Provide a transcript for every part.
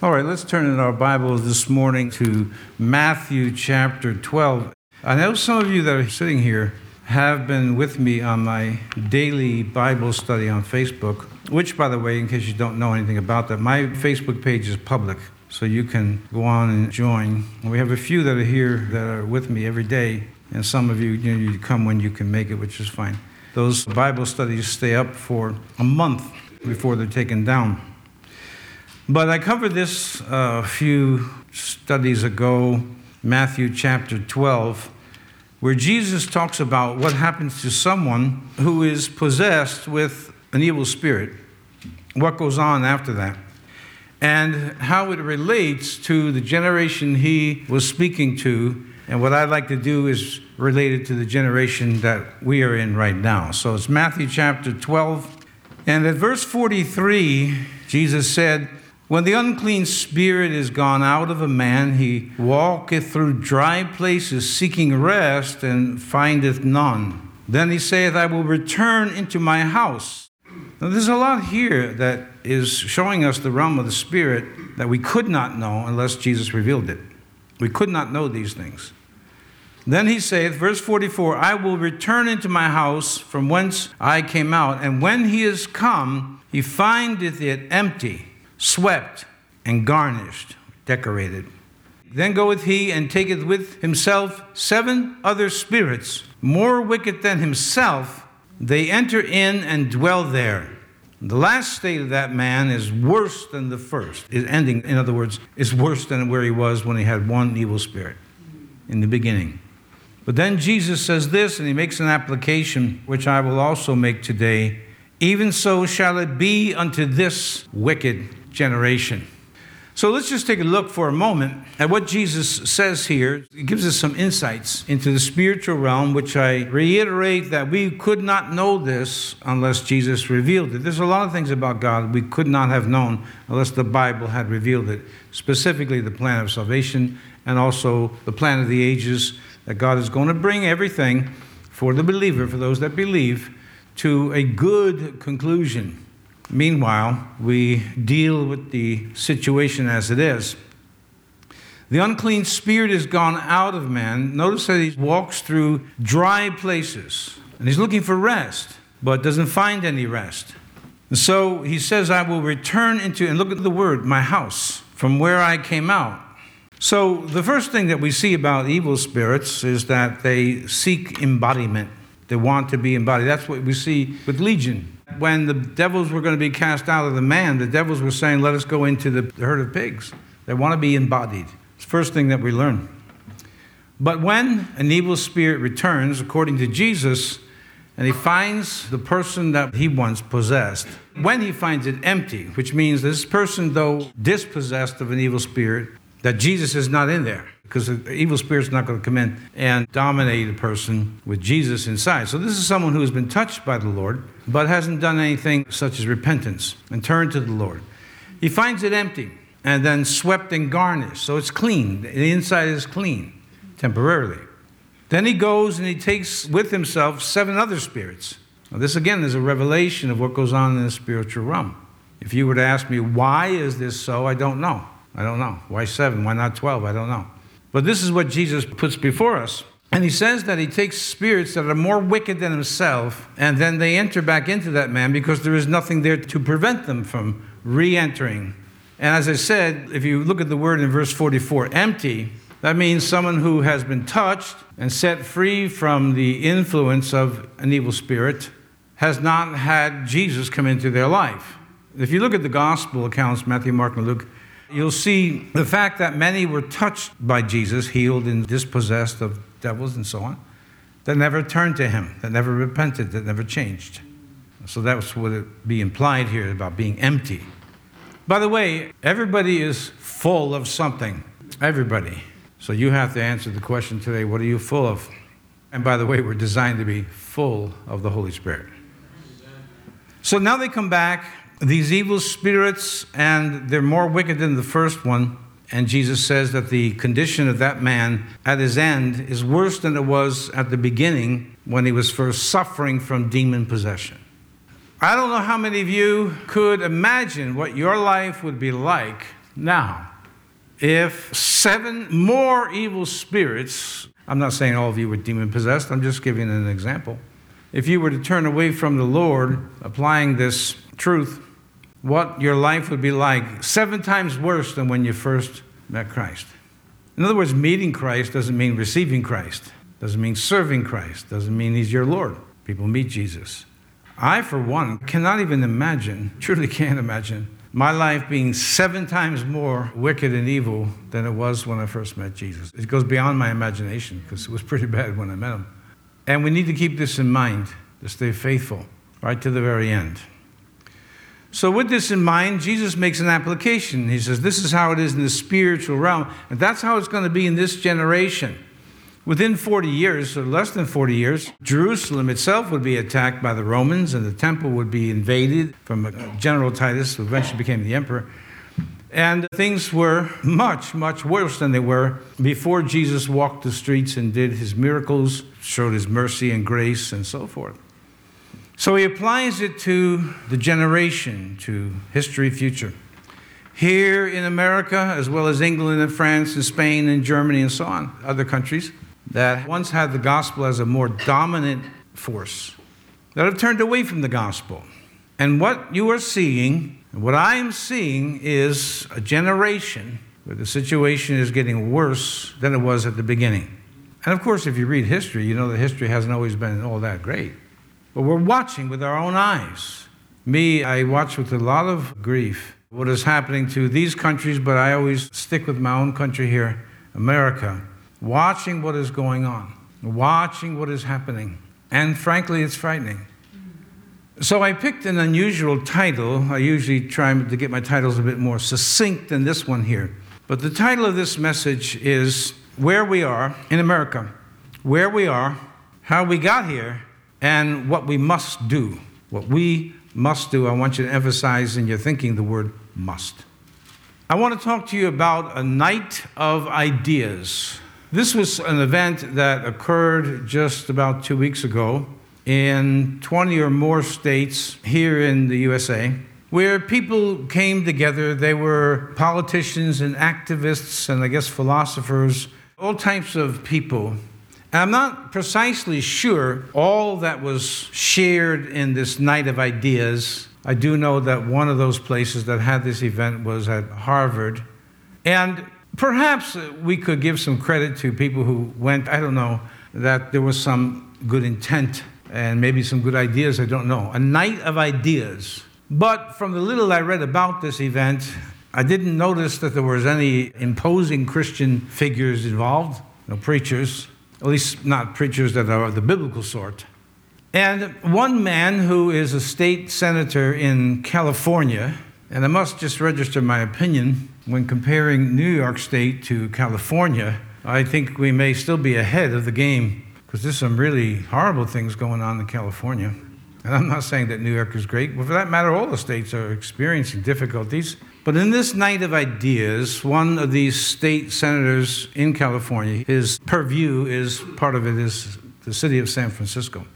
All right, let's turn in our Bibles this morning to Matthew chapter 12. I know some of you that are sitting here have been with me on my daily Bible study on Facebook, which, by the way, in case you don't know anything about that, my Facebook page is public, so you can go on and join. And we have a few that are here that are with me every day, and some of you, you come when you can make it, which is fine. Those Bible studies stay up for a month before they're taken down. But I covered this a few studies ago, Matthew chapter 12, where Jesus talks about what happens to someone who is possessed with an evil spirit, what goes on after that, and how it relates to the generation he was speaking to. And what I'd like to do is related to the generation that we are in right now. So it's Matthew chapter 12. And at verse 43, Jesus said, "When the unclean spirit is gone out of a man, he walketh through dry places, seeking rest, and findeth none. Then he saith, I will return into my house." Now, there's a lot here that is showing us the realm of the spirit that we could not know unless Jesus revealed it. We could not know these things. Then he saith, verse 44, "I will return into my house from whence I came out." And when he is come, he findeth it empty, swept and garnished, decorated. Then goeth he and taketh with himself 7 other spirits, more wicked than himself. They enter in and dwell there. The last state of that man is worse than the first. His ending, in other words, is worse than where he was when he had one evil spirit in the beginning. But then Jesus says this, and he makes an application, which I will also make today. "Even so shall it be unto this wicked generation." So let's just take a look for a moment at what Jesus says here. It gives us some insights into the spiritual realm, which I reiterate that we could not know this unless Jesus revealed it. There's a lot of things about God we could not have known unless the Bible had revealed it, specifically the plan of salvation and also the plan of the ages, that God is going to bring everything for the believer, for those that believe, to a good conclusion. Meanwhile, we deal with the situation as it is. The unclean spirit is gone out of man. Notice that he walks through dry places, and he's looking for rest, but doesn't find any rest. And so he says, "I will return into," and look at the word, "my house, from where I came out." So the first thing that we see about evil spirits is that they seek embodiment. They want to be embodied. That's what we see with Legion. When the devils were going to be cast out of the man, the devils were saying, "Let us go into the herd of pigs." They want to be embodied. It's the first thing that we learn. But when an evil spirit returns, according to Jesus, and he finds the person that he once possessed, when he finds it empty, which means this person, though dispossessed of an evil spirit, that Jesus is not in there, because the evil spirit's not going to come in and dominate a person with Jesus inside. So this is someone who has been touched by the Lord, but hasn't done anything such as repentance and turned to the Lord. He finds it empty and then swept and garnished. So it's clean. The inside is clean temporarily. Then he goes and he takes with himself 7 other spirits. Now this, again, is a revelation of what goes on in the spiritual realm. If you were to ask me, why is this so? I don't know. I don't know. Why 7? Why not 12? I don't know. But this is what Jesus puts before us. And he says that he takes spirits that are more wicked than himself, and then they enter back into that man because there is nothing there to prevent them from re-entering. And as I said, if you look at the word in verse 44, empty, that means someone who has been touched and set free from the influence of an evil spirit has not had Jesus come into their life. If you look at the gospel accounts, Matthew, Mark, and Luke, you'll see the fact that many were touched by Jesus, healed and dispossessed of devils and so on, that never turned to him, that never repented, that never changed. So that's what would be implied here about being empty. By the way, everybody is full of something. Everybody. So you have to answer the question today, what are you full of? And by the way, we're designed to be full of the Holy Spirit. So now they come back, these evil spirits, and they're more wicked than the first one. And Jesus says that the condition of that man at his end is worse than it was at the beginning when he was first suffering from demon possession. I don't know how many of you could imagine what your life would be like Now, if 7 more evil spirits, I'm not saying all of you were demon-possessed, I'm just giving an example. If you were to turn away from the Lord, applying this truth, what your life would be like 7 times worse than when you first met Christ. In other words, meeting Christ doesn't mean receiving Christ, doesn't mean serving Christ, doesn't mean he's your Lord. People meet Jesus. I, for one, cannot even imagine, truly can't imagine, my life being 7 times more wicked and evil than it was when I first met Jesus. It goes beyond my imagination because it was pretty bad when I met him. And we need to keep this in mind, to stay faithful right to the very end. So with this in mind, Jesus makes an application. He says, this is how it is in the spiritual realm, and that's how it's going to be in this generation. Within 40 years, or less than 40 years, Jerusalem itself would be attacked by the Romans, and the temple would be invaded from General Titus, who eventually became the emperor. And things were much, much worse than they were before Jesus walked the streets and did his miracles, showed his mercy and grace, and so forth. So he applies it to the generation, to history, future. Here in America, as well as England and France and Spain and Germany and so on, other countries that once had the gospel as a more dominant force, that have turned away from the gospel. And what you are seeing, and what I am seeing, is a generation where the situation is getting worse than it was at the beginning. And of course, if you read history, you know that history hasn't always been all that great. But we're watching with our own eyes. Me, I watch with a lot of grief what is happening to these countries, but I always stick with my own country here, America, watching what is going on, watching what is happening. And frankly, it's frightening. So I picked an unusual title. I usually try to get my titles a bit more succinct than this one here. But the title of this message is Where We Are in America, Where We Are, How We Got Here, and what we must do. What we must do. I want you to emphasize in your thinking the word must. I want to talk to you about a Night of Ideas. This was an event that occurred just about 2 weeks ago in 20 or more states here in the USA, where people came together. They were politicians and activists and I guess philosophers, all types of people. And I'm not precisely sure all that was shared in this Night of Ideas. I do know that one of those places that had this event was at Harvard. And perhaps we could give some credit to people who went, I don't know, that there was some good intent and maybe some good ideas, I don't know. A Night of Ideas. But from the little I read about this event, I didn't notice that there was any imposing Christian figures involved, no preachers. At least not preachers that are of the biblical sort. And one man who is a state senator in California, and I must just register my opinion, when comparing New York State to California, I think we may still be ahead of the game, because there's some really horrible things going on in California. And I'm not saying that New York is great, but for that matter, all the states are experiencing difficulties. But in this Night of Ideas, one of these state senators in California, his purview is, part of it is the city of San Francisco.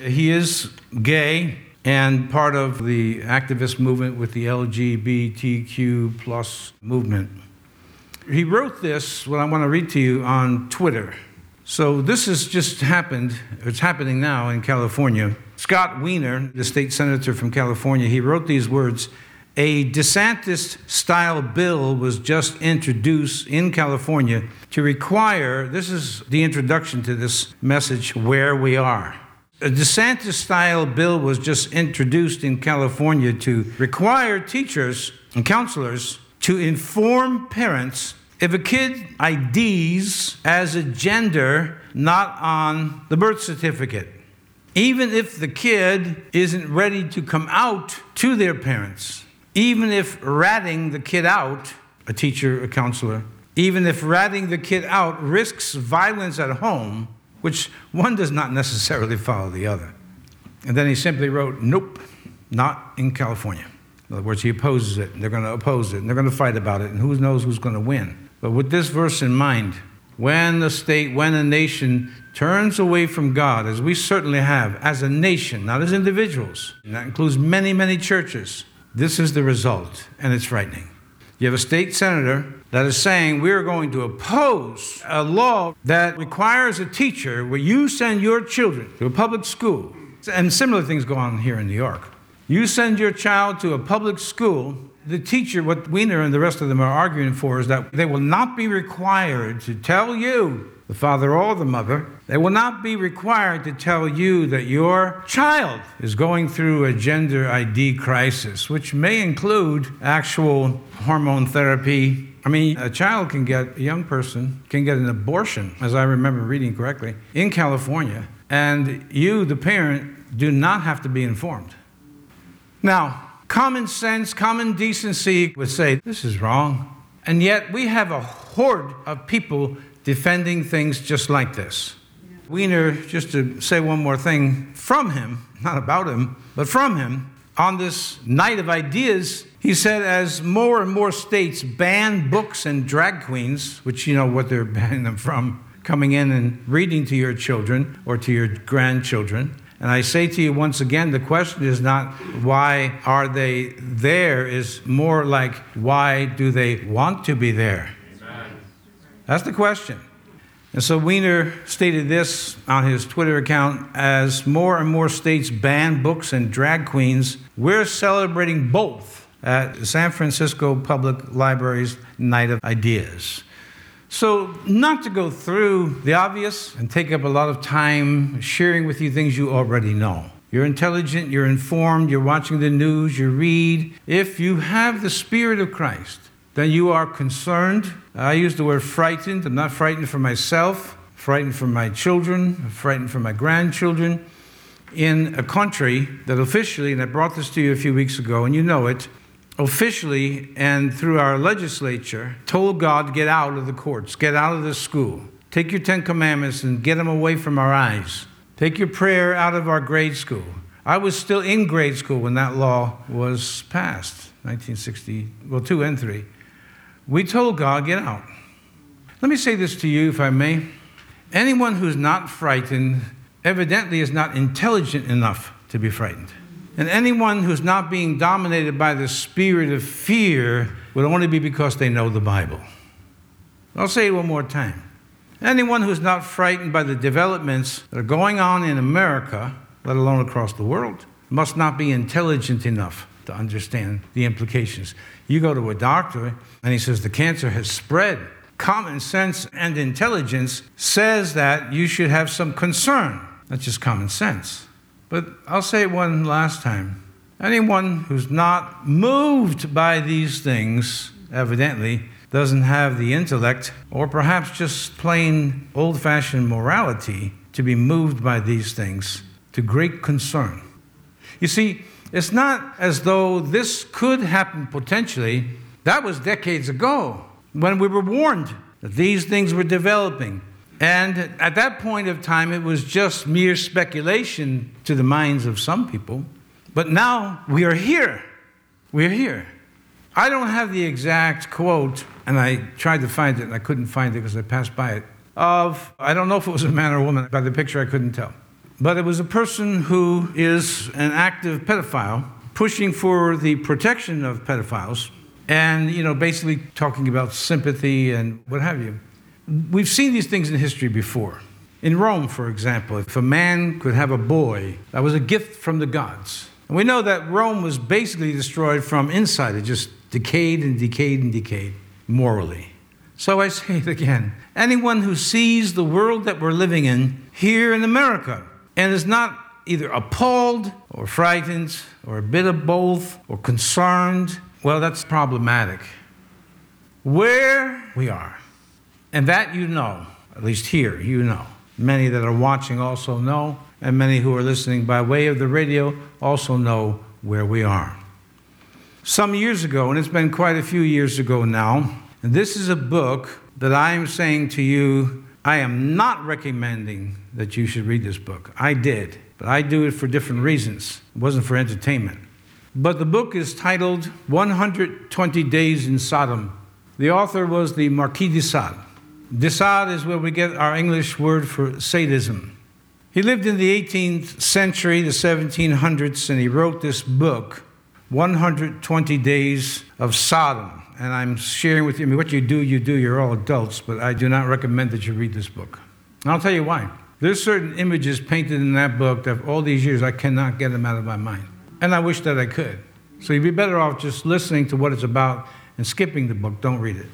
He is gay and part of the activist movement with the LGBTQ plus movement. He wrote this, what I want to read to you, on Twitter. So this has just happened, it's happening now in California. Scott Wiener, the state senator from California, he wrote these words: a DeSantis-style bill was just introduced in California to require, this is the introduction to this message, Where We Are. A DeSantis-style bill was just introduced in California to require teachers and counselors to inform parents if a kid IDs as a gender not on the birth certificate, even if the kid isn't ready to come out to their parents. Even if ratting the kid out, a teacher, a counselor, even if ratting the kid out risks violence at home, which one does not necessarily follow the other. And then he simply wrote, nope, not in California. In other words, he opposes it, and they're going to oppose it, and they're going to fight about it, and who knows who's going to win. But with this verse in mind, when a state, when a nation turns away from God, as we certainly have, as a nation, not as individuals, and that includes many, many churches, this is the result, and it's frightening. You have a state senator that is saying we're going to oppose a law that requires a teacher where you send your children to a public school. And similar things go on here in New York. You send your child to a public school, the teacher, what Wiener and the rest of them are arguing for, is that they will not be required to tell you, the father or the mother, they will not be required to tell you that your child is going through a gender ID crisis, which may include actual hormone therapy. I mean, a young person can get an abortion, as I remember reading correctly, in California, and you, the parent, do not have to be informed. Now, common sense, common decency would say, this is wrong. And yet we have a horde of people defending things just like this. Yeah. Wiener, just to say one more thing from him, not about him, but from him, on this Night of Ideas, he said, as more and more states ban books and drag queens, which you know what they're banning them from, coming in and reading to your children or to your grandchildren. And I say to you once again, the question is not why are they there, is more like why do they want to be there? Amen. That's the question. And so Wiener stated this on his Twitter account, as more and more states ban books and drag queens, we're celebrating both at San Francisco Public Library's Night of Ideas. So not to go through the obvious and take up a lot of time sharing with you things you already know. You're intelligent, you're informed, you're watching the news, you read. If you have the Spirit of Christ, then you are concerned. I use the word frightened. I'm not frightened for myself, frightened for my children, frightened for my grandchildren. In a country that officially, and I brought this to you a few weeks ago, and you know it, officially and through our legislature, told God, get out of the courts, get out of this school. Take your 10 commandments and get them away from our eyes. Take your prayer out of our grade school. I was still in grade school when that law was passed, 1962 and 3. We told God, get out. Let me say this to you, if I may. Anyone who's not frightened evidently is not intelligent enough to be frightened. And anyone who's not being dominated by the spirit of fear would only be because they know the Bible. I'll say it one more time. Anyone who's not frightened by the developments that are going on in America, let alone across the world, must not be intelligent enough to understand the implications. You go to a doctor and he says the cancer has spread. Common sense and intelligence says that you should have some concern. That's just common sense. But I'll say it one last time. Anyone who's not moved by these things, evidently, doesn't have the intellect or perhaps just plain old-fashioned morality to be moved by these things to great concern. You see, it's not as though this could happen potentially. That was decades ago when we were warned that these things were developing. And at that point of time, it was just mere speculation to the minds of some people. But now we are here. We're here. I don't have the exact quote, and I tried to find it, and I couldn't find it because I passed by it, of, I don't know if it was a man or a woman. By the picture, I couldn't tell. But it was a person who is an active pedophile, pushing for the protection of pedophiles, and, you know, basically talking about sympathy and what have you. We've seen these things in history before. In Rome, for example, if a man could have a boy, that was a gift from the gods. And we know that Rome was basically destroyed from inside. It just decayed and decayed and decayed morally. So I say it again. Anyone who sees the world that we're living in here in America and is not either appalled or frightened or a bit of both or concerned, well, that's problematic. Where we are. And that you know, at least here, you know. Many that are watching also know, and many who are listening by way of the radio also know where we are. Some years ago, and it's been quite a few years ago now, and this is a book that I am saying to you, I am not recommending that you should read this book. I did, but I do it for different reasons. It wasn't for entertainment. But the book is titled 120 Days in Sodom. The author was the Marquis de Sade. De Sade is where we get our English word for sadism. He lived in the 18th century, the 1700s, and he wrote this book, 120 Days of Sodom. and I'm sharing with you, I mean, what you do, you're all adults, but I do not recommend that you read this book. And I'll tell you why. There's certain images painted in that book that all these years I cannot get them out of my mind. And I wish that I could. So you'd be better off just listening to what it's about and skipping the book. Don't read it.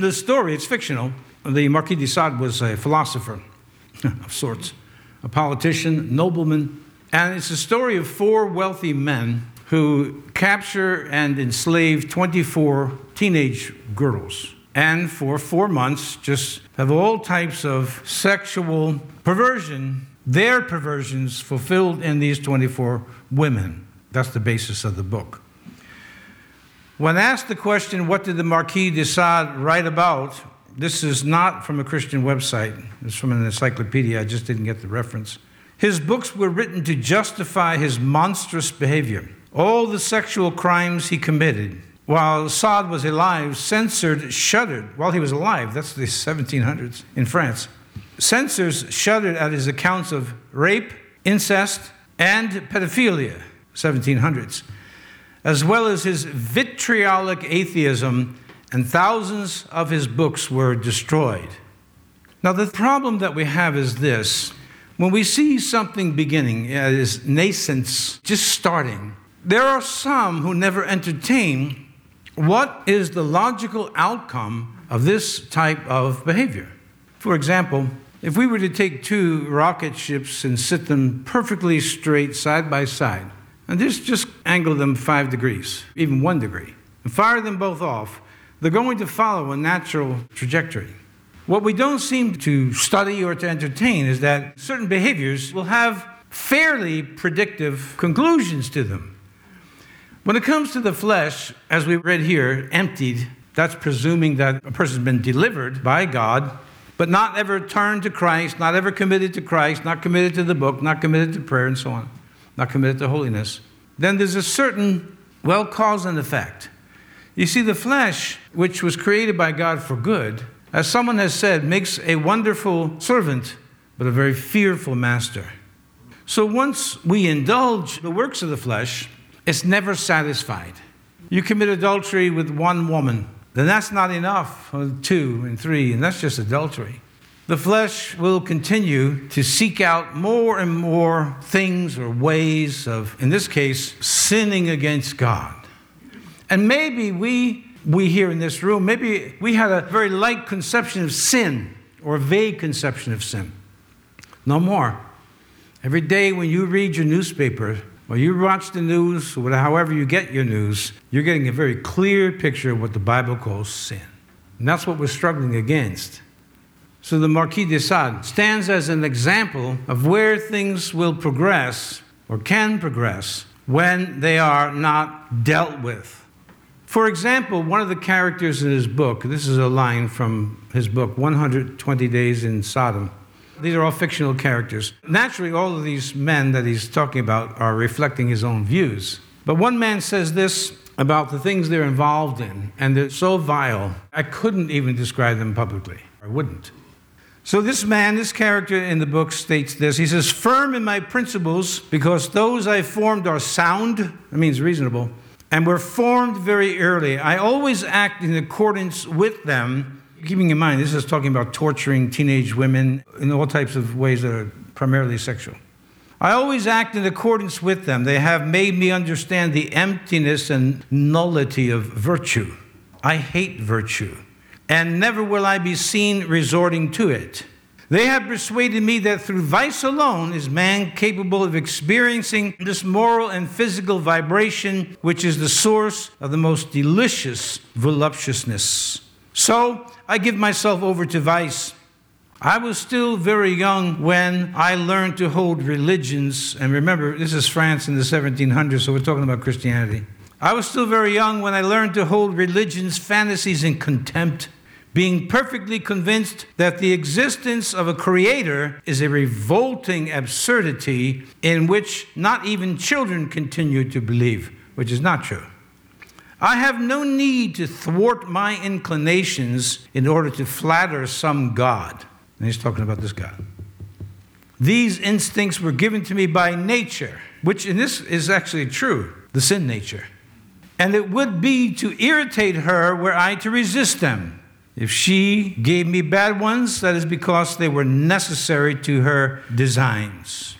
The story, it's fictional. The Marquis de Sade was a philosopher of sorts, a politician, nobleman. And it's a story of four wealthy men who capture and enslave 24 teenage girls. And for 4 months, just have all types of sexual perversion, their perversions fulfilled in these 24 women. That's the basis of the book. When asked the question, what did the Marquis de Sade write about? This is not from a Christian website. It's from an encyclopedia. I just didn't get the reference. His books were written to justify his monstrous behavior. All the sexual crimes he committed while Sade was alive, shuddered while he was alive. That's the 1700s in France. Censors shuddered at his accounts of rape, incest, and pedophilia, 1700s, as well as his vitriolic atheism, and thousands of his books were destroyed. Now, the problem that we have is this. When we see something beginning, its nascence, just starting, there are some who never entertain what is the logical outcome of this type of behavior. For example, if we were to take two rocket ships and sit them perfectly straight side by side, and just angle them 5 degrees, even 1 degree, and fire them both off, they're going to follow a natural trajectory. What we don't seem to study or to entertain is that certain behaviors will have fairly predictive conclusions to them. When it comes to the flesh, as we read here, emptied, that's presuming that a person's been delivered by God, but not ever turned to Christ, not ever committed to Christ, not committed to the book, not committed to prayer and so on, not committed to holiness. Then there's a certain, cause and effect. You see, the flesh, which was created by God for good, as someone has said, makes a wonderful servant, but a very fearful master. So once we indulge the works of the flesh, it's never satisfied. You commit adultery with one woman, then that's not enough, 2 and 3, and that's just adultery. The flesh will continue to seek out more and more things or ways of, in this case, sinning against God. And maybe we here in this room, maybe we had a very light conception of sin or a vague conception of sin. No more. Every day when you read your newspaper, well, you watch the news, or however you get your news, you're getting a very clear picture of what the Bible calls sin. And that's what we're struggling against. So the Marquis de Sade stands as an example of where things will progress, or can progress, when they are not dealt with. For example, one of the characters in his book, this is a line from his book, 120 Days in Sodom. These are all fictional characters. Naturally, all of these men that he's talking about are reflecting his own views. But one man says this about the things they're involved in, and they're so vile, I couldn't even describe them publicly. I wouldn't. So this man, this character in the book states this. He says, "Firm in my principles, because those I formed are sound," that means reasonable, "and were formed very early. I always act in accordance with them." Keeping in mind, this is talking about torturing teenage women in all types of ways that are primarily sexual. "I always act in accordance with them. They have made me understand the emptiness and nullity of virtue. I hate virtue, and never will I be seen resorting to it. They have persuaded me that through vice alone is man capable of experiencing this moral and physical vibration, which is the source of the most delicious voluptuousness. So I give myself over to vice. I was still very young when I learned to hold religions," and remember, this is France in the 1700s, so we're talking about Christianity. "I was still very young when I learned to hold religions, fantasies, and contempt, being perfectly convinced that the existence of a creator is a revolting absurdity in which not even children continue to believe," which is not true. "I have no need to thwart my inclinations in order to flatter some God." And he's talking about this God. "These instincts were given to me by nature," which in this is actually true, the sin nature. and it would be to irritate her were I to resist them. If she gave me bad ones, that is because they were necessary to her designs.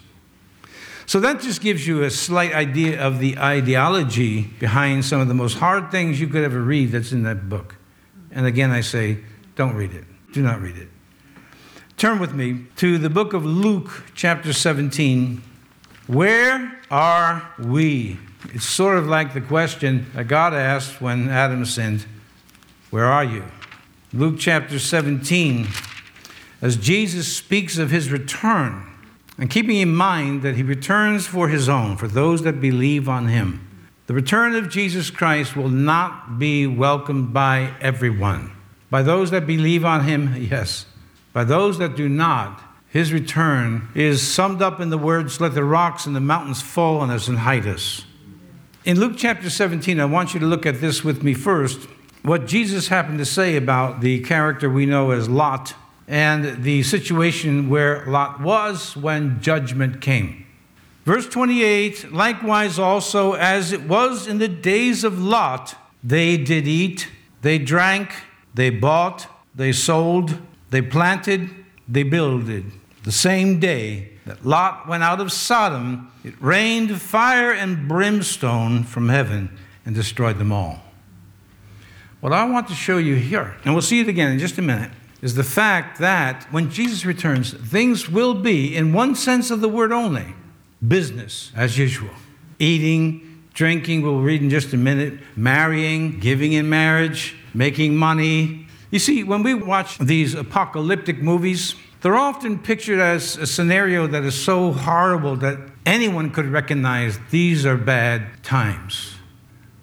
So that just gives you a slight idea of the ideology behind some of the most hard things you could ever read that's in that book. And again, I say, don't read it. Do not read it. Turn with me to the book of Luke, chapter 17. Where are we? It's sort of like the question that God asked when Adam sinned. Where are you? Luke chapter 17, as Jesus speaks of his return, and keeping in mind that he returns for his own, for those that believe on him. The return of Jesus Christ will not be welcomed by everyone. By those that believe on him, yes. By those that do not, his return is summed up in the words, "Let the rocks and the mountains fall on us and hide us." In Luke chapter 17, I want you to look at this with me first. What Jesus happened to say about the character we know as Lot and the situation where Lot was when judgment came. Verse 28, likewise also as it was in the days of Lot, they did eat, they drank, they bought, they sold, they planted, they builded. The same day that Lot went out of Sodom, it rained fire and brimstone from heaven and destroyed them all. What I want to show you here, and we'll see it again in just a minute, is the fact that when Jesus returns, things will be, in one sense of the word only, business as usual. Eating, drinking, we'll read in just a minute, marrying, giving in marriage, making money. You see, when we watch these apocalyptic movies, they're often pictured as a scenario that is so horrible that anyone could recognize these are bad times.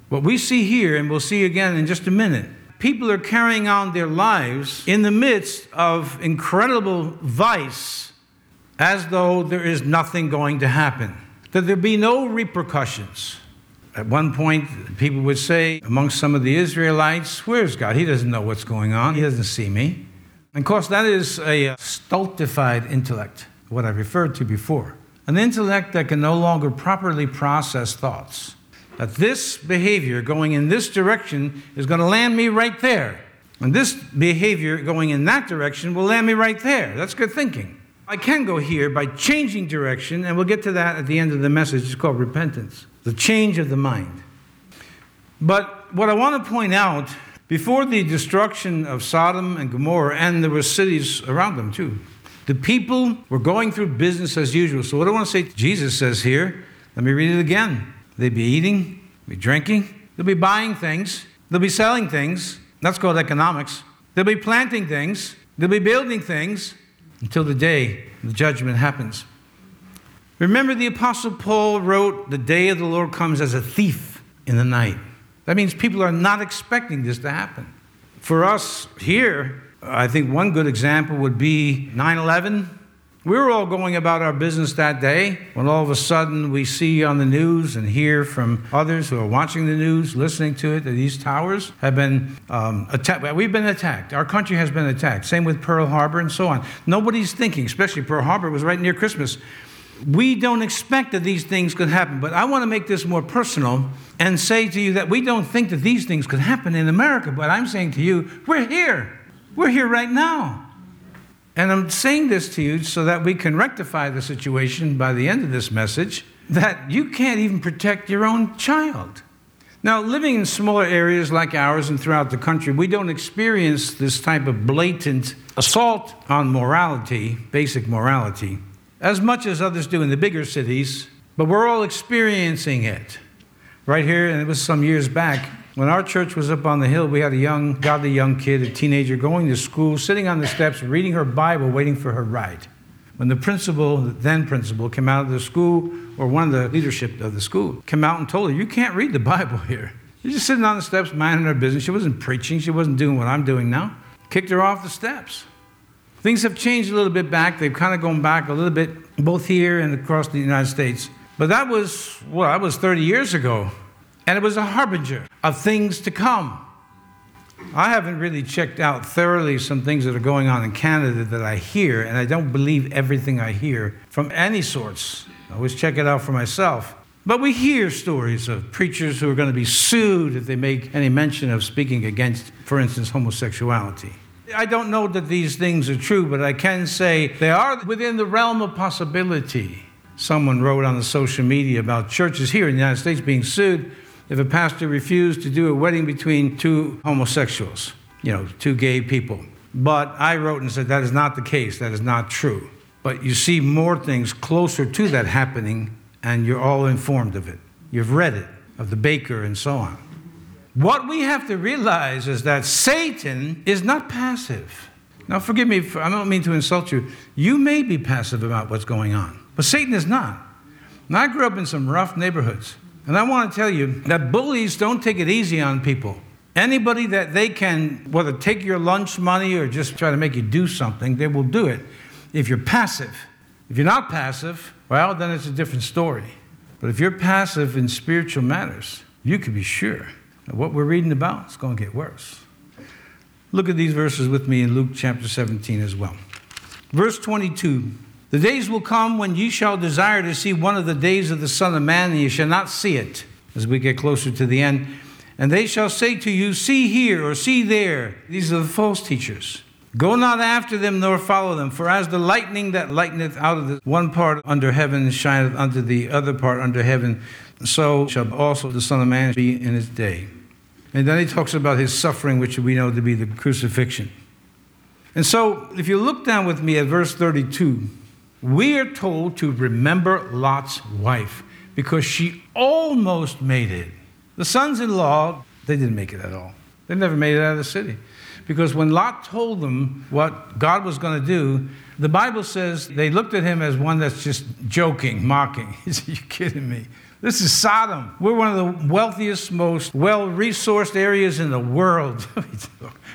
What we see here, and we'll see again in just a minute, people are carrying on their lives in the midst of incredible vice as though there is nothing going to happen, that there be no repercussions. At one point, people would say amongst some of the Israelites, "Where's God? He doesn't know what's going on. He doesn't see me." And of course, that is a stultified intellect, what I referred to before, an intellect that can no longer properly process thoughts. That this behavior going in this direction is going to land me right there. And this behavior going in that direction will land me right there. That's good thinking. I can go here by changing direction, and we'll get to that at the end of the message. It's called repentance, the change of the mind. But what I want to point out, before the destruction of Sodom and Gomorrah, and there were cities around them too, the people were going through business as usual. So what I want to say, Jesus says here, let me read it again. They'd be eating, they'd be drinking, they'll be buying things, they'll be selling things. That's called economics. They'll be planting things, they'll be building things until the day the judgment happens. Remember, the Apostle Paul wrote, "The day of the Lord comes as a thief in the night." That means people are not expecting this to happen. For us here, I think one good example would be 9/11. We were all going about our business that day when all of a sudden we see on the news and hear from others who are watching the news, listening to it, that these towers have been attacked. We've been attacked. Our country has been attacked. Same with Pearl Harbor and so on. Nobody's thinking, especially Pearl Harbor was right near Christmas. We don't expect that these things could happen. But I want to make this more personal and say to you that we don't think that these things could happen in America. But I'm saying to you, we're here. We're here right now. And I'm saying this to you so that we can rectify the situation by the end of this message, that you can't even protect your own child. Now, living in smaller areas like ours and throughout the country, we don't experience this type of blatant assault on morality, basic morality, as much as others do in the bigger cities, but we're all experiencing it. Right here, and it was some years back, when our church was up on the hill, we had a godly young kid, a teenager, going to school, sitting on the steps, reading her Bible, waiting for her ride. When the then principal, came out of the school, or one of the leadership of the school, came out and told her, "You can't read the Bible here. You're just sitting on the steps, minding her business." She wasn't preaching. She wasn't doing what I'm doing now. Kicked her off the steps. Things have changed a little bit back. They've kind of gone back a little bit, both here and across the United States. But that was 30 years ago. And it was a harbinger of things to come. I haven't really checked out thoroughly some things that are going on in Canada that I hear, and I don't believe everything I hear from any source. I always check it out for myself. But we hear stories of preachers who are going to be sued if they make any mention of speaking against, for instance, homosexuality. I don't know that these things are true, but I can say they are within the realm of possibility. Someone wrote on the social media about churches here in the United States being sued if a pastor refused to do a wedding between two homosexuals, two gay people. But I wrote and said that is not the case, that is not true. But you see more things closer to that happening, and you're all informed of it. You've read it, of the baker and so on. What we have to realize is that Satan is not passive. Now, forgive me, I don't mean to insult you. You may be passive about what's going on, but Satan is not. And I grew up in some rough neighborhoods, and I want to tell you that bullies don't take it easy on people. Anybody that they can, whether take your lunch money or just try to make you do something, they will do it if you're passive. If you're not passive, well, then it's a different story. But if you're passive in spiritual matters, you can be sure that what we're reading about is going to get worse. Look at these verses with me in Luke chapter 17 as well. Verse 22, "The days will come when ye shall desire to see one of the days of the Son of Man, and ye shall not see it," as we get closer to the end. "And they shall say to you, see here or see there." These are the false teachers. "Go not after them, nor follow them. For as the lightning that lighteneth out of the one part under heaven shineth unto the other part under heaven, so shall also the Son of Man be in his day." And then he talks about his suffering, which we know to be the crucifixion. And so, if you look down with me at verse 32, we are told to remember Lot's wife, because she almost made it. The sons-in-law, they didn't make it at all. They never made it out of the city. Because when Lot told them what God was going to do, the Bible says they looked at him as one that's just joking, mocking. He said, "You're kidding me. This is Sodom. We're one of the wealthiest, most well-resourced areas in the world.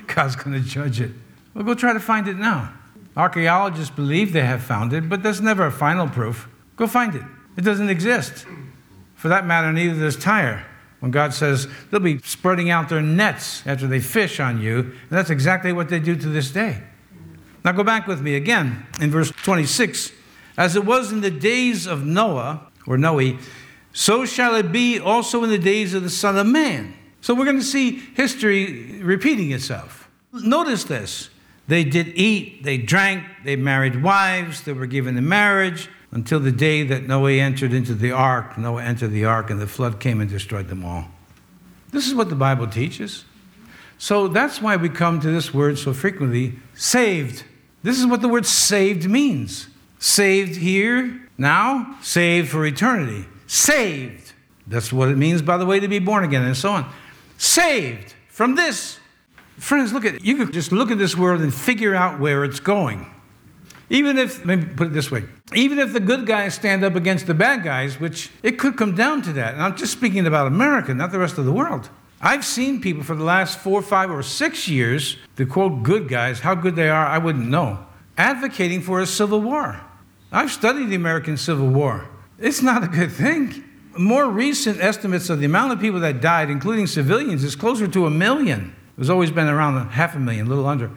God's going to judge it. Well, go try to find it now." Archaeologists believe they have found it, but that's never a final proof. Go find it. It doesn't exist. For that matter, neither does Tyre. When God says they'll be spreading out their nets after they fish on you, and that's exactly what they do to this day. Now go back with me again in verse 26. "As it was in the days of Noah," or Noe, "so shall it be also in the days of the Son of Man." So we're going to see history repeating itself. Notice this. They did eat, they drank, they married wives, they were given in marriage, until the day that Noah entered the ark, and the flood came and destroyed them all. This is what the Bible teaches. So that's why we come to this word so frequently, saved. This is what the word saved means. Saved here, now, saved for eternity. Saved. That's what it means, by the way, to be born again, and so on. Saved from this. Friends, look at it. You could just look at this world and figure out where it's going. Let me put it this way, even if the good guys stand up against the bad guys, which it could come down to that. And I'm just speaking about America, not the rest of the world. I've seen people for the last 4, 5, or 6 years, the quote good guys, how good they are, I wouldn't know, advocating for a civil war. I've studied the American Civil War. It's not a good thing. More recent estimates of the amount of people that died, including civilians, is closer to 1 million. It's always been around 500,000, a little under.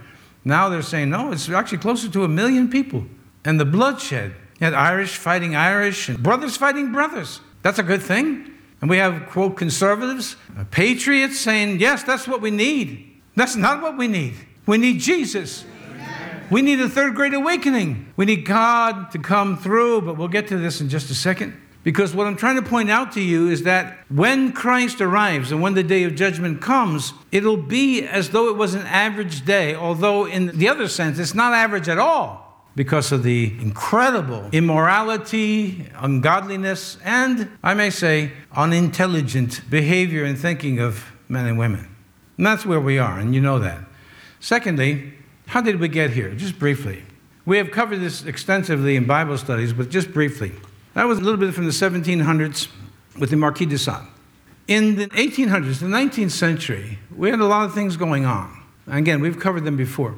Now they're saying, no, it's actually closer to 1 million people. And the bloodshed. You had Irish fighting Irish and brothers fighting brothers. That's a good thing. And we have, quote, conservatives, patriots saying, yes, that's what we need. That's not what we need. We need Jesus. Amen. We need a third great awakening. We need God to come through, but we'll get to this in just a second. Because what I'm trying to point out to you is that when Christ arrives and when the day of judgment comes, it'll be as though it was an average day, although in the other sense, it's not average at all because of the incredible immorality, ungodliness, and I may say unintelligent behavior and thinking of men and women. And that's where we are, and you know that. Secondly, how did we get here? Just briefly. We have covered this extensively in Bible studies, but just briefly. That was a little bit from the 1700s with the Marquis de Sade. In the 1800s, the 19th century, we had a lot of things going on. Again, we've covered them before.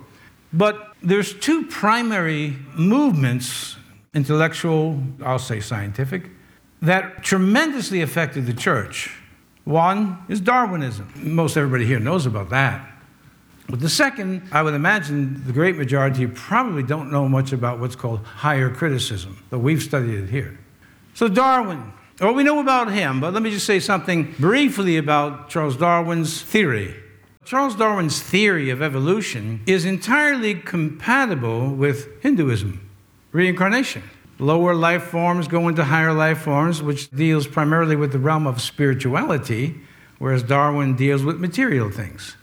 But there's two primary movements, intellectual, I'll say scientific, that tremendously affected the church. One is Darwinism. Most everybody here knows about that. But the second, I would imagine the great majority probably don't know much about what's called higher criticism, but we've studied it here. So Darwin, Well, we know about him, but let me just say something briefly about Charles Darwin's theory. Charles Darwin's theory of evolution is entirely compatible with Hinduism, reincarnation. Lower life forms go into higher life forms, which deals primarily with the realm of spirituality, whereas Darwin deals with material things.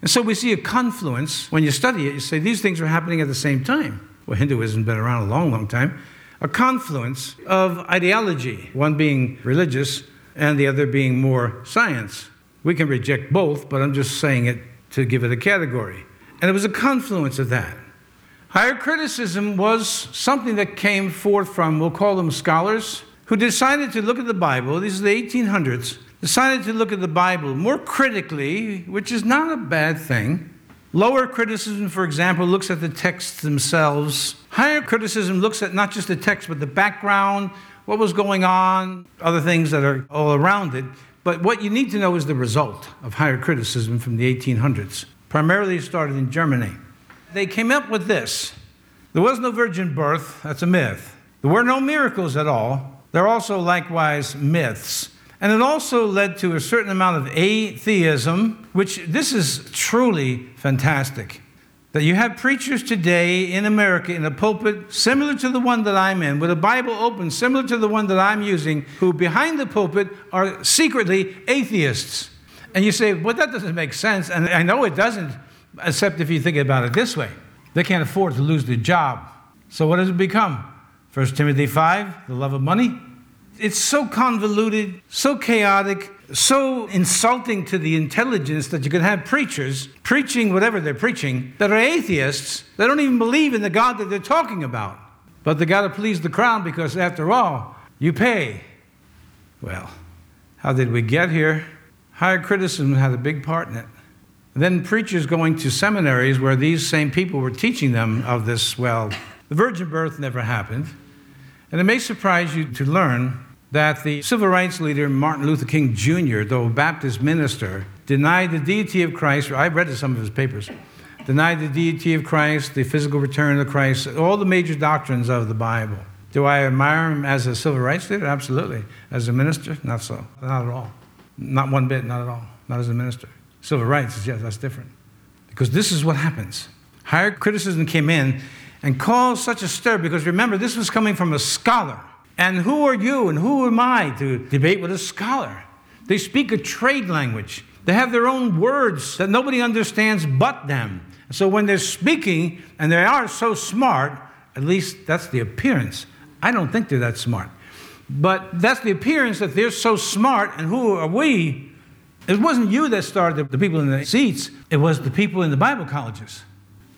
And so we see a confluence. When you study it, you say these things are happening at the same time. Well, Hinduism's been around a long, long time. A confluence of ideology, one being religious and the other being more science. We can reject both, but I'm just saying it to give it a category. And it was a confluence of that. Higher criticism was something that came forth from, we'll call them scholars, who decided to look at the Bible. These are the 1800s. Decided to look at the Bible more critically, which is not a bad thing. Lower criticism, for example, looks at the texts themselves. Higher criticism looks at not just the text, but the background, what was going on, other things that are all around it. But what you need to know is the result of higher criticism from the 1800s. Primarily started in Germany. They came up with this. There was no virgin birth. That's a myth. There were no miracles at all. They're also likewise myths. And it also led to a certain amount of atheism, which this is truly fantastic. That you have preachers today in America in a pulpit similar to the one that I'm in, with a Bible open similar to the one that I'm using, who behind the pulpit are secretly atheists. And you say, well, that doesn't make sense. And I know it doesn't, except if you think about it this way. They can't afford to lose their job. So what does it become? 1 Timothy 5, the love of money. It's so convoluted, so chaotic, so insulting to the intelligence that you can have preachers preaching whatever they're preaching that are atheists. They don't even believe in the God that they're talking about. But they got to please the crown because, after all, you pay. Well, how did we get here? Higher criticism had a big part in it. Then preachers going to seminaries where these same people were teaching them of this, well, the virgin birth never happened. And it may surprise you to learn that the civil rights leader Martin Luther King Jr., though a Baptist minister, denied the deity of Christ. I've read some of his papers. Denied the deity of Christ, the physical return of Christ, all the major doctrines of the Bible. Do I admire him as a civil rights leader? Absolutely. As a minister? Not so. Not at all. Not one bit, not at all. Not as a minister. Civil rights, yes, that's different. Because this is what happens. Higher criticism came in and caused such a stir because, remember, this was coming from a scholar. And who are you and who am I to debate with a scholar? They speak a trade language. They have their own words that nobody understands but them. So when they're speaking, and they are so smart, at least that's the appearance. I don't think they're that smart. But that's the appearance that they're so smart, and who are we? It wasn't you that started the people in the seats. It was the people in the Bible colleges.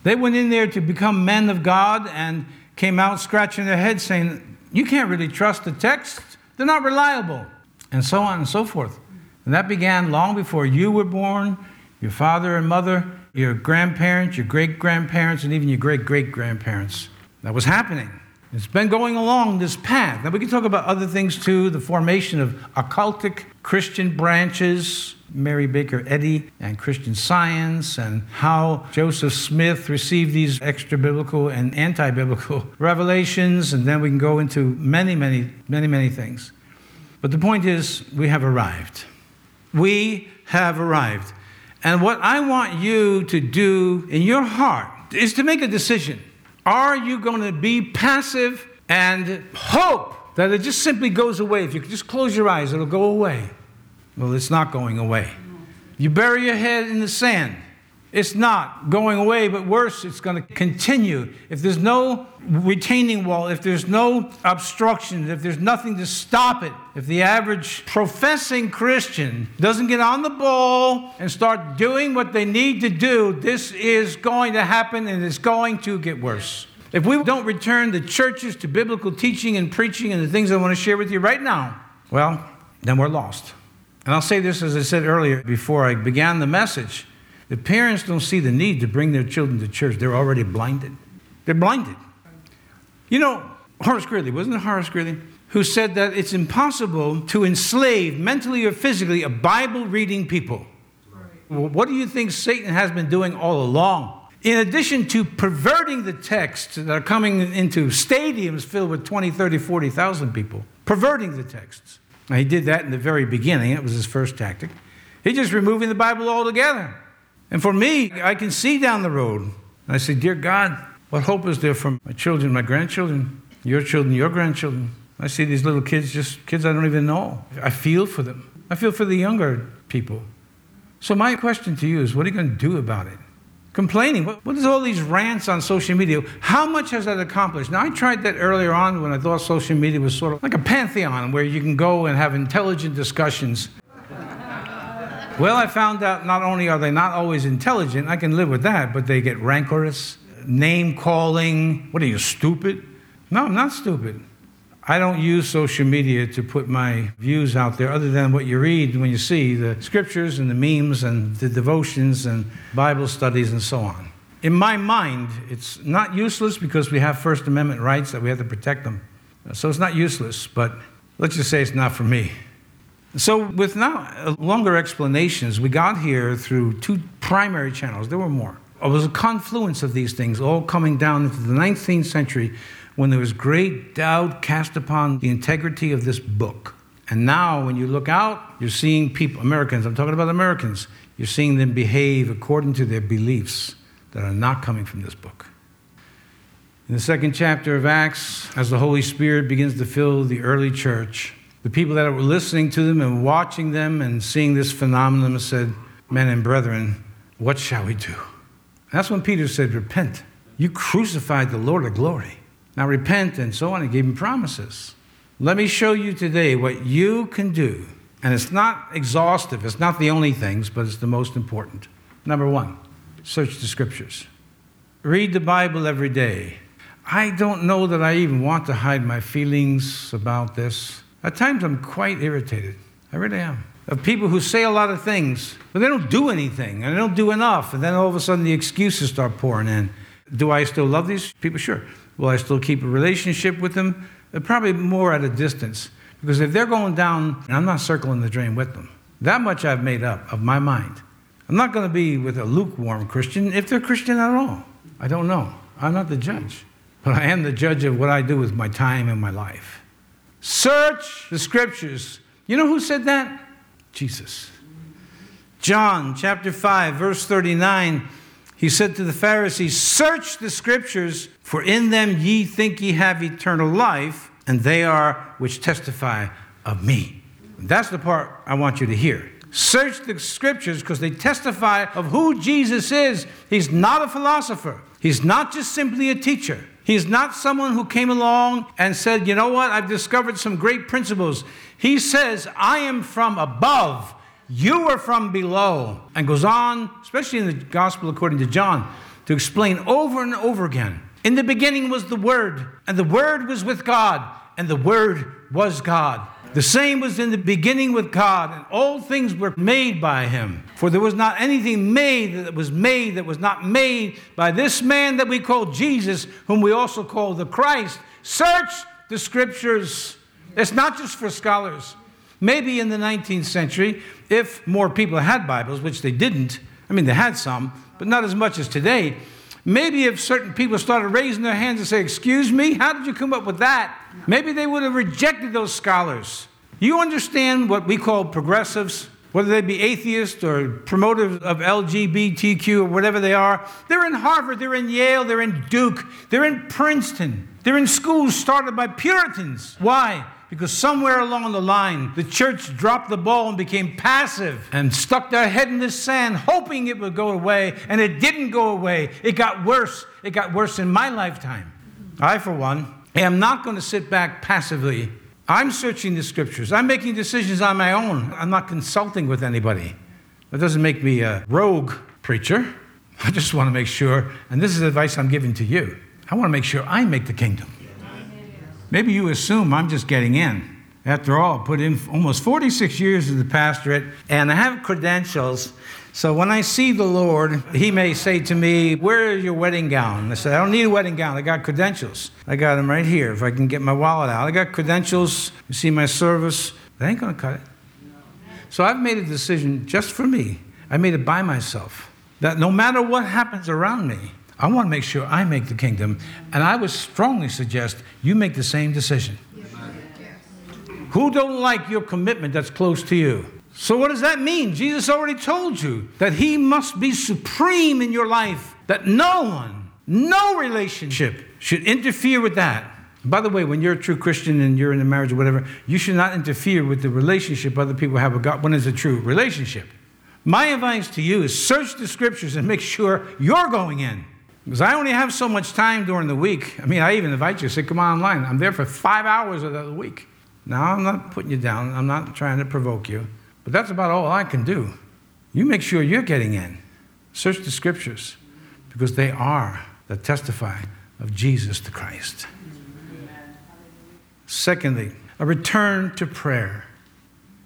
They went in there to become men of God and came out scratching their heads saying, you can't really trust the text. They're not reliable. And so on and so forth. And that began long before you were born, your father and mother, your grandparents, your great-grandparents, and even your great-great-grandparents. That was happening. It's been going along this path. Now, we can talk about other things, too. The formation of occultic Christian branches, Mary Baker Eddy and Christian Science, and how Joseph Smith received these extra-biblical and anti-biblical revelations, and then we can go into many things. But the point is, we have arrived. We have arrived. And what I want you to do in your heart is to make a decision. Are you going to be passive and hope that it just simply goes away? If you just close your eyes, it'll go away. Well, it's not going away. You bury your head in the sand. It's not going away, but worse, it's going to continue. If there's no retaining wall, if there's no obstruction, if there's nothing to stop it, if the average professing Christian doesn't get on the ball and start doing what they need to do, this is going to happen and it's going to get worse. If we don't return the churches to biblical teaching and preaching and the things I want to share with you right now, well, then we're lost. And I'll say this, as I said earlier, before I began the message. The parents don't see the need to bring their children to church. They're already blinded. They're blinded. You know, Horace Greeley, wasn't it Horace Greeley, who said that it's impossible to enslave, mentally or physically, a Bible-reading people. Right. Well, what do you think Satan has been doing all along? In addition to perverting the texts that are coming into stadiums filled with 20, 30, 40,000 people, perverting the texts, Now, he did that in the very beginning. It was his first tactic. He's just removing the Bible altogether. And for me, I can see down the road. And I say, dear God, what hope is there for my children, my grandchildren, your grandchildren? I see these little kids, just kids I don't even know. I feel for them. I feel for the younger people. So my question to you is, what are you going to do about it? Complaining. What is all these rants on social media? How much has that accomplished? Now, I tried that earlier on when I thought social media was sort of like a pantheon where you can go and have intelligent discussions. Well, I found out not only are they not always intelligent, I can live with that, but they get rancorous, name-calling. What are you, stupid? No, I'm not stupid. I don't use social media to put my views out there other than what you read when you see the scriptures and the memes and the devotions and Bible studies and so on. In my mind, it's not useless because we have First Amendment rights that we have to protect them. So it's not useless, but let's just say it's not for me. So with now longer explanations, we got here through two primary channels. There were more. It was a confluence of these things all coming down into the 19th century when there was great doubt cast upon the integrity of this book. And now when you look out, you're seeing people, Americans, I'm talking about Americans, you're seeing them behave according to their beliefs that are not coming from this book. In the second chapter of Acts, as the Holy Spirit begins to fill the early church, the people that were listening to them and watching them and seeing this phenomenon said, men and brethren, what shall we do? And that's when Peter said, repent. You crucified the Lord of glory. Now repent and so on, and gave him promises. Let me show you today what you can do. And it's not exhaustive. It's not the only things, but it's the most important. Number one, search the scriptures. Read the Bible every day. I don't know that I even want to hide my feelings about this. At times I'm quite irritated. I really am. Of people who say a lot of things, but they don't do anything, and they don't do enough. And then all of a sudden the excuses start pouring in. Do I still love these people? Sure. Will I still keep a relationship with them? Probably more at a distance. Because if they're going down, I'm not circling the drain with them. That much I've made up of my mind. I'm not going to be with a lukewarm Christian, if they're Christian at all. I don't know. I'm not the judge. But I am the judge of what I do with my time and my life. Search the scriptures. You know who said that? Jesus. John chapter 5, verse 39. He said to the Pharisees, search the scriptures, for in them ye think ye have eternal life, and they are which testify of me. And that's the part I want you to hear. Search the scriptures because they testify of who Jesus is. He's not a philosopher. He's not just simply a teacher. He's not someone who came along and said, you know what, I've discovered some great principles. He says, I am from above. You are from below, and goes on, especially in the Gospel according to John, to explain over and over again. In the beginning was the Word, and the Word was with God, and the Word was God. The same was in the beginning with God, and all things were made by him. For there was not anything made that was not made by this man that we call Jesus, whom we also call the Christ. Search the scriptures. It's not just for scholars. Maybe in the 19th century, if more people had Bibles, which they didn't, I mean, they had some, but not as much as today. Maybe if certain people started raising their hands and say, excuse me, how did you come up with that? Maybe they would have rejected those scholars. You understand what we call progressives, whether they be atheists or promoters of LGBTQ or whatever they are. They're in Harvard, they're in Yale, they're in Duke, they're in Princeton. They're in schools started by Puritans. Why? Because somewhere along the line, the church dropped the ball and became passive and stuck their head in the sand, hoping it would go away, and it didn't go away. It got worse. It got worse in my lifetime. I, for one, am not going to sit back passively. I'm searching the scriptures. I'm making decisions on my own. I'm not consulting with anybody. That doesn't make me a rogue preacher. I just want to make sure, and this is advice I'm giving to you, I want to make sure I make the kingdom. Maybe you assume I'm just getting in. After all, I put in almost 46 years in the pastorate, and I have credentials. So when I see the Lord, he may say to me, where is your wedding gown? I said, I don't need a wedding gown. I got credentials. I got them right here if I can get my wallet out. I got credentials. You see my service. That ain't going to cut it. So I've made a decision just for me. I made it by myself. That no matter what happens around me, I want to make sure I make the kingdom, and I would strongly suggest you make the same decision. Yes. who don't like your commitment that's close to you. So what does that mean? Jesus already told you that he must be supreme in your life, that no one, no relationship should interfere with that. By the way, when you're a true Christian and you're in a marriage or whatever, you should not interfere with the relationship other people have with God when it's a true relationship. My advice to you is search the scriptures and make sure you're going in. Because I only have so much time during the week. I mean, I even invite you to say, come on online. I'm there for 5 hours of the week. Now, I'm not putting you down. I'm not trying to provoke you. But that's about all I can do. You make sure you're getting in. Search the scriptures, because they are that testify of Jesus the Christ. Secondly, a return to prayer.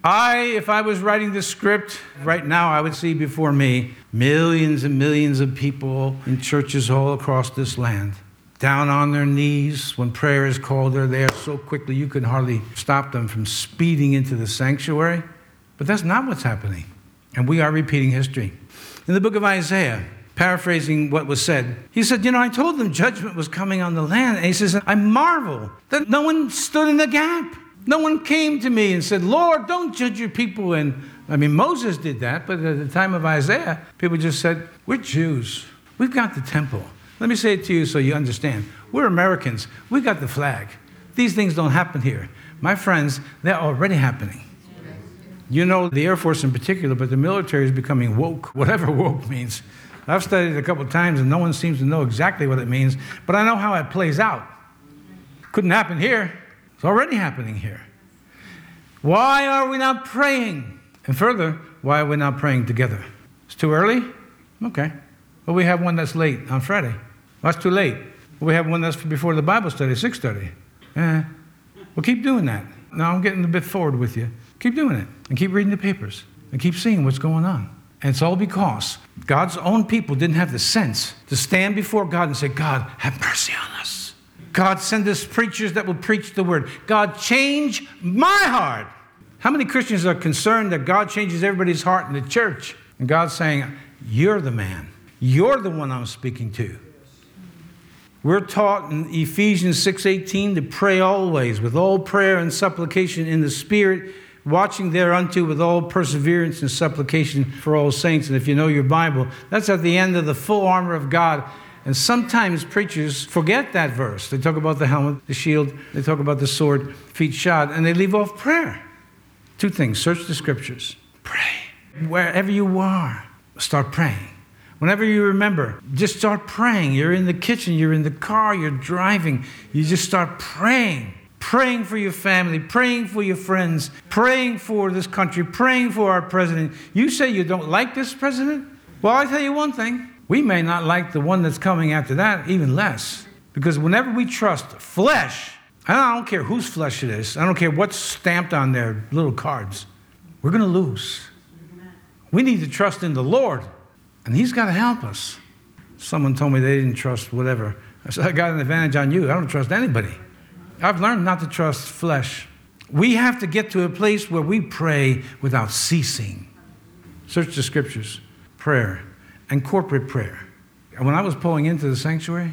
If I was writing this script right now, I would see before me millions and millions of people in churches all across this land, down on their knees. When prayer is called, they're there so quickly you can hardly stop them from speeding into the sanctuary. But that's not what's happening. And we are repeating history. In the book of Isaiah, paraphrasing what was said, he said, I told them judgment was coming on the land. And he says, I marvel that no one stood in the gap. No one came to me and said, Lord, don't judge your people. And I mean, Moses did that, but at the time of Isaiah, people just said, we're Jews. We've got the temple. Let me say it to you so you understand. We're Americans. We've got the flag. These things don't happen here. My friends, they're already happening. The Air Force in particular, but the military is becoming woke, whatever woke means. I've studied it a couple of times, and no one seems to know exactly what it means, but I know how it plays out. Couldn't happen here. It's already happening here. Why are we not praying? And further, why are we not praying together? It's too early? Okay. Well, we have one that's late on Friday. Well, that's too late. Well, we have one that's before the Bible study, 6:30. Well, keep doing that. Now, I'm getting a bit forward with you. Keep doing it, and keep reading the papers, and keep seeing what's going on. And it's all because God's own people didn't have the sense to stand before God and say, God, have mercy on us. God, send us preachers that will preach the word. God, change my heart. How many Christians are concerned that God changes everybody's heart in the church? And God's saying, you're the man. You're the one I'm speaking to. We're taught in Ephesians 6:18 to pray always with all prayer and supplication in the Spirit, watching thereunto with all perseverance and supplication for all saints. And if you know your Bible, that's at the end of the full armor of God. And sometimes preachers forget that verse. They talk about the helmet, the shield. They talk about the sword, feet shod, and they leave off prayer. Two things. Search the scriptures. Pray. Wherever you are, start praying. Whenever you remember, just start praying. You're in the kitchen. You're in the car. You're driving. You just start praying. Praying for your family. Praying for your friends. Praying for this country. Praying for our president. You say you don't like this president? Well, I tell you one thing. We may not like the one that's coming after that even less. Because whenever we trust flesh, and I don't care whose flesh it is, I don't care what's stamped on their little cards, we're going to lose. We need to trust in the Lord, and he's got to help us. Someone told me they didn't trust whatever. I said, I got an advantage on you. I don't trust anybody. I've learned not to trust flesh. We have to get to a place where we pray without ceasing. Search the scriptures, prayer. And corporate prayer. And when I was pulling into the sanctuary,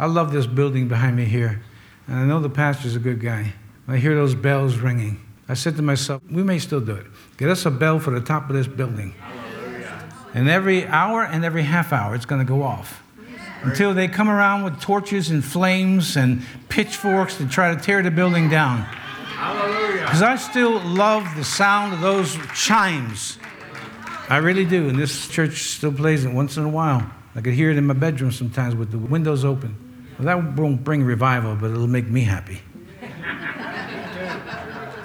I love this building behind me here. And I know the pastor's a good guy. When I hear those bells ringing, I said to myself, we may still do it. Get us a bell for the top of this building. Hallelujah. And every hour and every half hour, it's going to go off. Until they come around with torches and flames and pitchforks to try to tear the building down. Hallelujah. Because I still love the sound of those chimes. I really do, and this church still plays it once in a while. I could hear it in my bedroom sometimes with the windows open. Well, that won't bring revival, but it'll make me happy.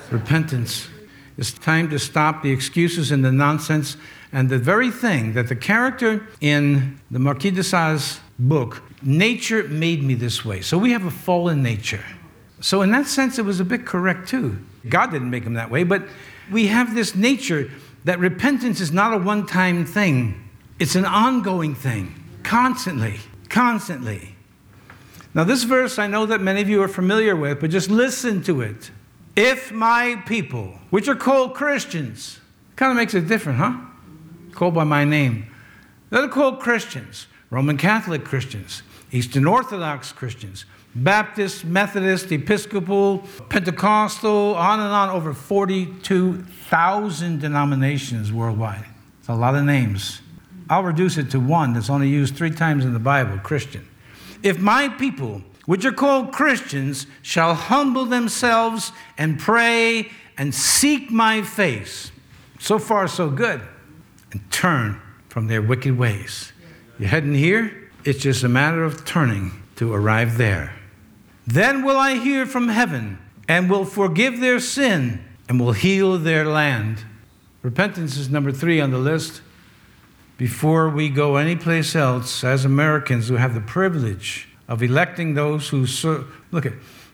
Repentance. It's time to stop the excuses and the nonsense and the very thing that the character in the Marquis de Sade's book, nature made me this way. So we have a fallen nature. So in that sense, it was a bit correct too. God didn't make him that way, but we have this nature that repentance is not a one-time thing. It's an ongoing thing, constantly. Now, this verse I know that many of you are familiar with, but just listen to it. If my people, which are called Christians, kind of makes it different, huh? Called by my name. They're called Christians. Roman Catholic Christians, Eastern Orthodox Christians, Baptist, Methodist, Episcopal, Pentecostal, on and on, over 42,000 denominations worldwide. It's a lot of names. I'll reduce it to one that's only used 3 times in the Bible, Christian. If my people, which are called Christians, shall humble themselves and pray and seek my face. So far, so good. And turn from their wicked ways. You're heading here? It's just a matter of turning to arrive there. Then will I hear from heaven and will forgive their sin and will heal their land. Repentance is number 3 on the list. Before we go anyplace else, as Americans who have the privilege of electing those who serve,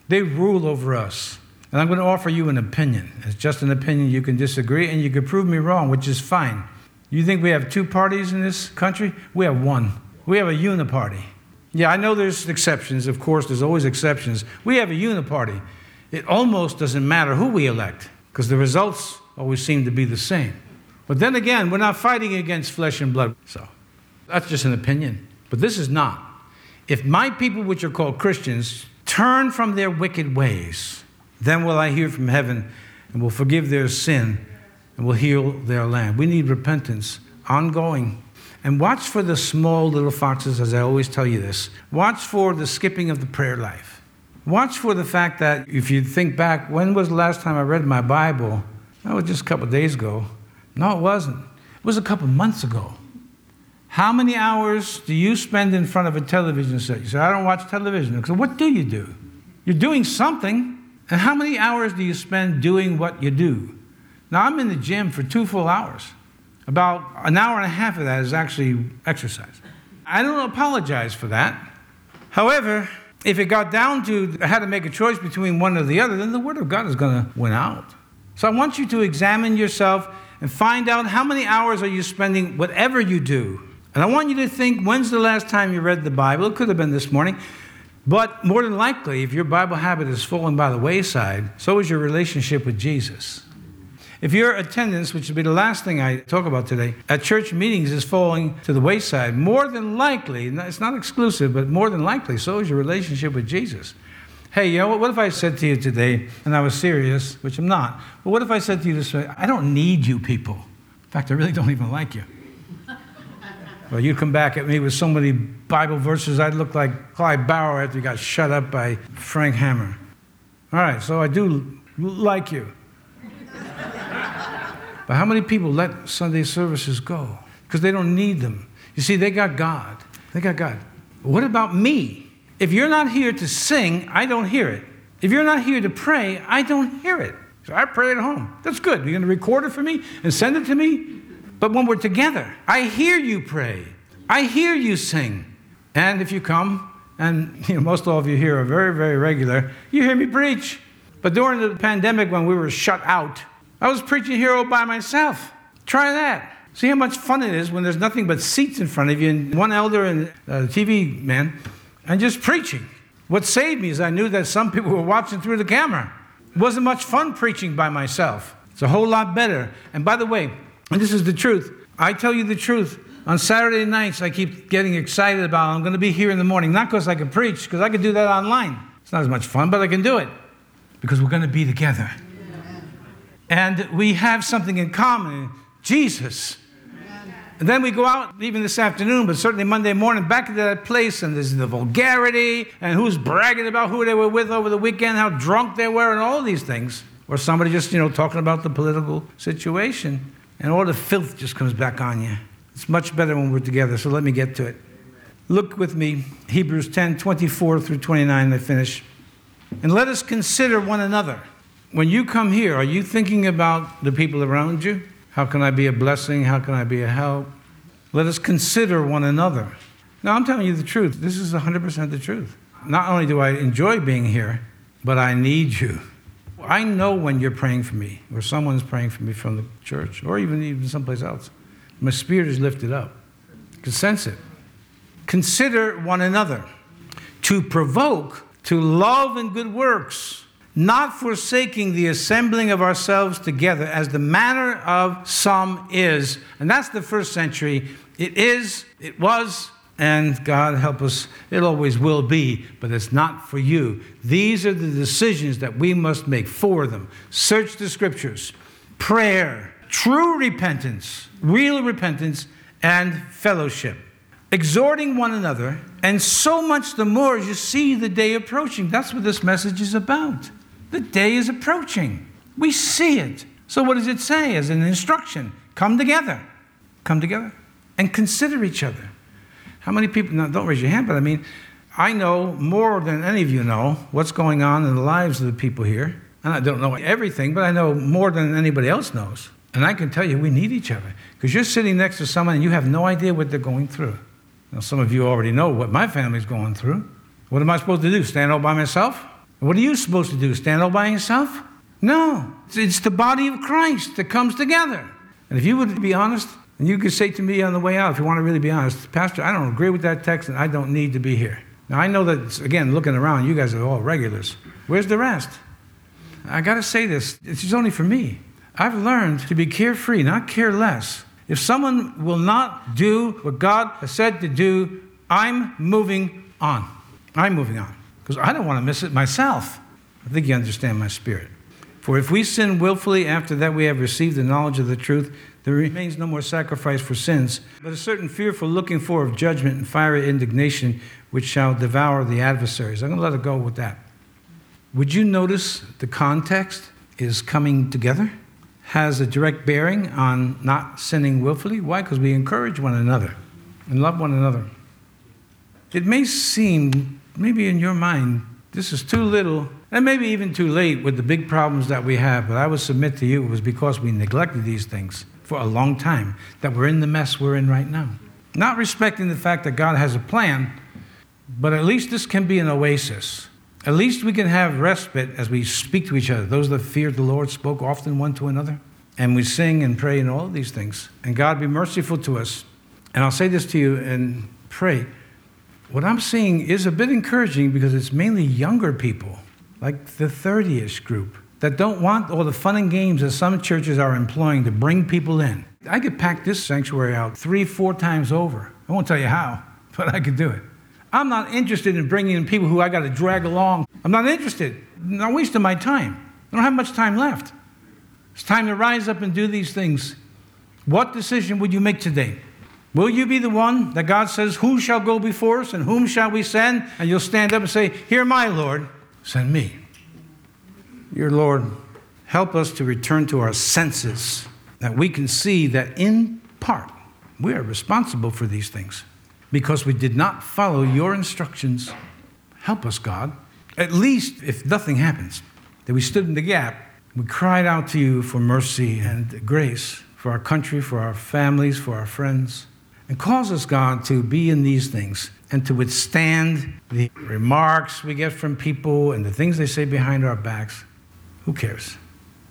they rule over us. And I'm going to offer you an opinion. It's just an opinion. You can disagree and you can prove me wrong, which is fine. You think we have 2 parties in this country? We have 1. We have a uniparty. Yeah, I know there's exceptions. Of course, there's always exceptions. We have a uniparty. It almost doesn't matter who we elect because the results always seem to be the same. But then again, we're not fighting against flesh and blood. So that's just an opinion. But this is not. If my people, which are called Christians, turn from their wicked ways, then will I hear from heaven and will forgive their sin and will heal their land. We need repentance, ongoing. And watch for the small little foxes, as I always tell you this. Watch for the skipping of the prayer life. Watch for the fact that if you think back, when was the last time I read my Bible? That was just a couple days ago. No, it wasn't. It was a couple months ago. How many hours do you spend in front of a television set? You say, I don't watch television. So what do you do? You're doing something. And how many hours do you spend doing what you do? Now, I'm in the gym for 2 full hours. About an hour and a half of that is actually exercise. I don't apologize for that. However, if it got down to I had to make a choice between one or the other, then the Word of God is going to win out. So I want you to examine yourself and find out how many hours are you spending whatever you do. And I want you to think, when's the last time you read the Bible? It could have been this morning. But more than likely, if your Bible habit has fallen by the wayside, so is your relationship with Jesus. If your attendance, which would be the last thing I talk about today, at church meetings is falling to the wayside, more than likely, it's not exclusive, but more than likely, so is your relationship with Jesus. Hey, you know what if I said to you today, and I was serious, which I'm not, but what if I said to you this way, I don't need you people. In fact, I really don't even like you. Well, you'd come back at me with so many Bible verses, I'd look like Clive Bauer after he got shut up by Frank Hammer. All right, so I do like you. But how many people let Sunday services go? Because they don't need them. You see, they got God. They got God. What about me? If you're not here to sing, I don't hear it. If you're not here to pray, I don't hear it. So I pray at home. That's good. You're going to record it for me and send it to me? But when we're together, I hear you pray. I hear you sing. And if you come, and most all of you here are very, very regular, you hear me preach. But during the pandemic when we were shut out, I was preaching here all by myself. Try that. See how much fun it is when there's nothing but seats in front of you and one elder and a TV man and just preaching. What saved me is I knew that some people were watching through the camera. It wasn't much fun preaching by myself. It's a whole lot better. And by the way, and this is the truth. I tell you the truth. On Saturday nights, I keep getting excited about I'm going to be here in the morning. Not because I can preach, because I can do that online. It's not as much fun, but I can do it. Because we're going to be together. Yeah. And we have something in common. Jesus. Yeah. And then we go out, even this afternoon, but certainly Monday morning, back to that place. And there's the vulgarity. And who's bragging about who they were with over the weekend, how drunk they were, and all these things. Or somebody just, talking about the political situation. And all the filth just comes back on you. It's much better when we're together, so let me get to it. Look with me, Hebrews 10:24-29, I finish. And let us consider one another. When you come here, are you thinking about the people around you? How can I be a blessing? How can I be a help? Let us consider one another. Now, I'm telling you the truth. This is 100% the truth. Not only do I enjoy being here, but I need you. I know when you're praying for me, or someone's praying for me from the church, or even someplace else. My spirit is lifted up. I can sense it. Consider one another to provoke to love and good works, not forsaking the assembling of ourselves together as the manner of some is. And that's the first century. It was, And God help us, it always will be, but it's not for you. These are the decisions that we must make for them. Search the scriptures, prayer, true repentance, real repentance, and fellowship. Exhorting one another, and so much the more as you see the day approaching. That's what this message is about. The day is approaching. We see it. So what does it say as an instruction? Come together. Come together and consider each other. How many people, now don't raise your hand, but I mean, I know more than any of you know what's going on in the lives of the people here. And I don't know everything, but I know more than anybody else knows. And I can tell you we need each other. Because you're sitting next to someone and you have no idea what they're going through. Now, some of you already know what my family's going through. What am I supposed to do, stand all by myself? What are you supposed to do, stand all by yourself? No, it's the body of Christ that comes together. And if you would be honest, and you could say to me on the way out, if you want to really be honest, Pastor, I don't agree with that text and I don't need to be here. Now, I know that, again, looking around, you guys are all regulars. Where's the rest? I got to say this, it's just only for me. I've learned to be carefree, not careless. If someone will not do what God has said to do, I'm moving on. I'm moving on. Because I don't want to miss it myself. I think you understand my spirit. For if we sin willfully after that we have received the knowledge of the truth, there remains no more sacrifice for sins, but a certain fearful looking for of judgment and fiery indignation which shall devour the adversaries. I'm going to let it go with that. Would you notice the context is coming together? Has a direct bearing on not sinning willfully. Why? Because we encourage one another and love one another. It may seem, maybe in your mind, this is too little, and maybe even too late with the big problems that we have, but I would submit to you it was because we neglected these things for a long time that we're in the mess we're in right now. Not respecting the fact that God has a plan, but at least this can be an oasis. At least we can have respite as we speak to each other. Those that feared the Lord spoke often one to another. And we sing and pray and all of these things. And God be merciful to us. And I'll say this to you and pray. What I'm seeing is a bit encouraging because it's mainly younger people, like the 30-ish group, that don't want all the fun and games that some churches are employing to bring people in. I could pack this sanctuary out 3-4 times over. I won't tell you how, but I could do it. I'm not interested in bringing in people who I got to drag along. I'm not interested. I'm not wasting my time. I don't have much time left. It's time to rise up and do these things. What decision would you make today? Will you be the one that God says, who shall go before us and whom shall we send? And you'll stand up and say, hear my Lord, send me. Your Lord, help us to return to our senses, that we can see that in part we are responsible for these things. Because we did not follow your instructions. Help us, God. At least, if nothing happens, that we stood in the gap, we cried out to you for mercy and grace, for our country, for our families, for our friends. And cause us, God, to be in these things and to withstand the remarks we get from people and the things they say behind our backs. Who cares?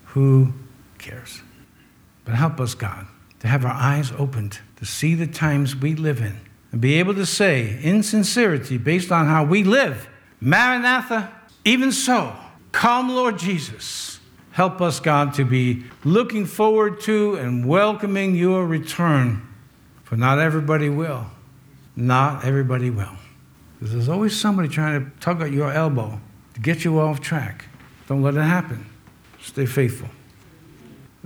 Who cares? But help us, God, to have our eyes opened, to see the times we live in, and be able to say, in sincerity, based on how we live, Maranatha, even so, come, Lord Jesus. Help us, God, to be looking forward to and welcoming your return, for not everybody will. Not everybody will. Because there's always somebody trying to tug at your elbow to get you off track. Don't let it happen. Stay faithful.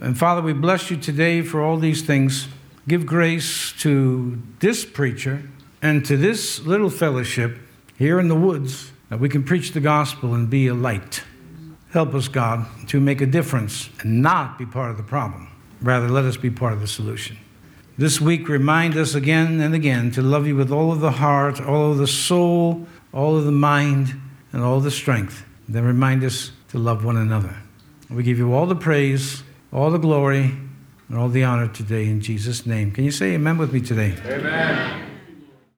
And Father, we bless you today for all these things. Give grace to this preacher and to this little fellowship here in the woods that we can preach the gospel and be a light. Help us, God, to make a difference and not be part of the problem. Rather, let us be part of the solution. This week, remind us again and again to love you with all of the heart, all of the soul, all of the mind, and all of the strength. Then remind us to love one another. We give you all the praise, all the glory, and all the honor today in Jesus' name. Can you say amen with me today? Amen.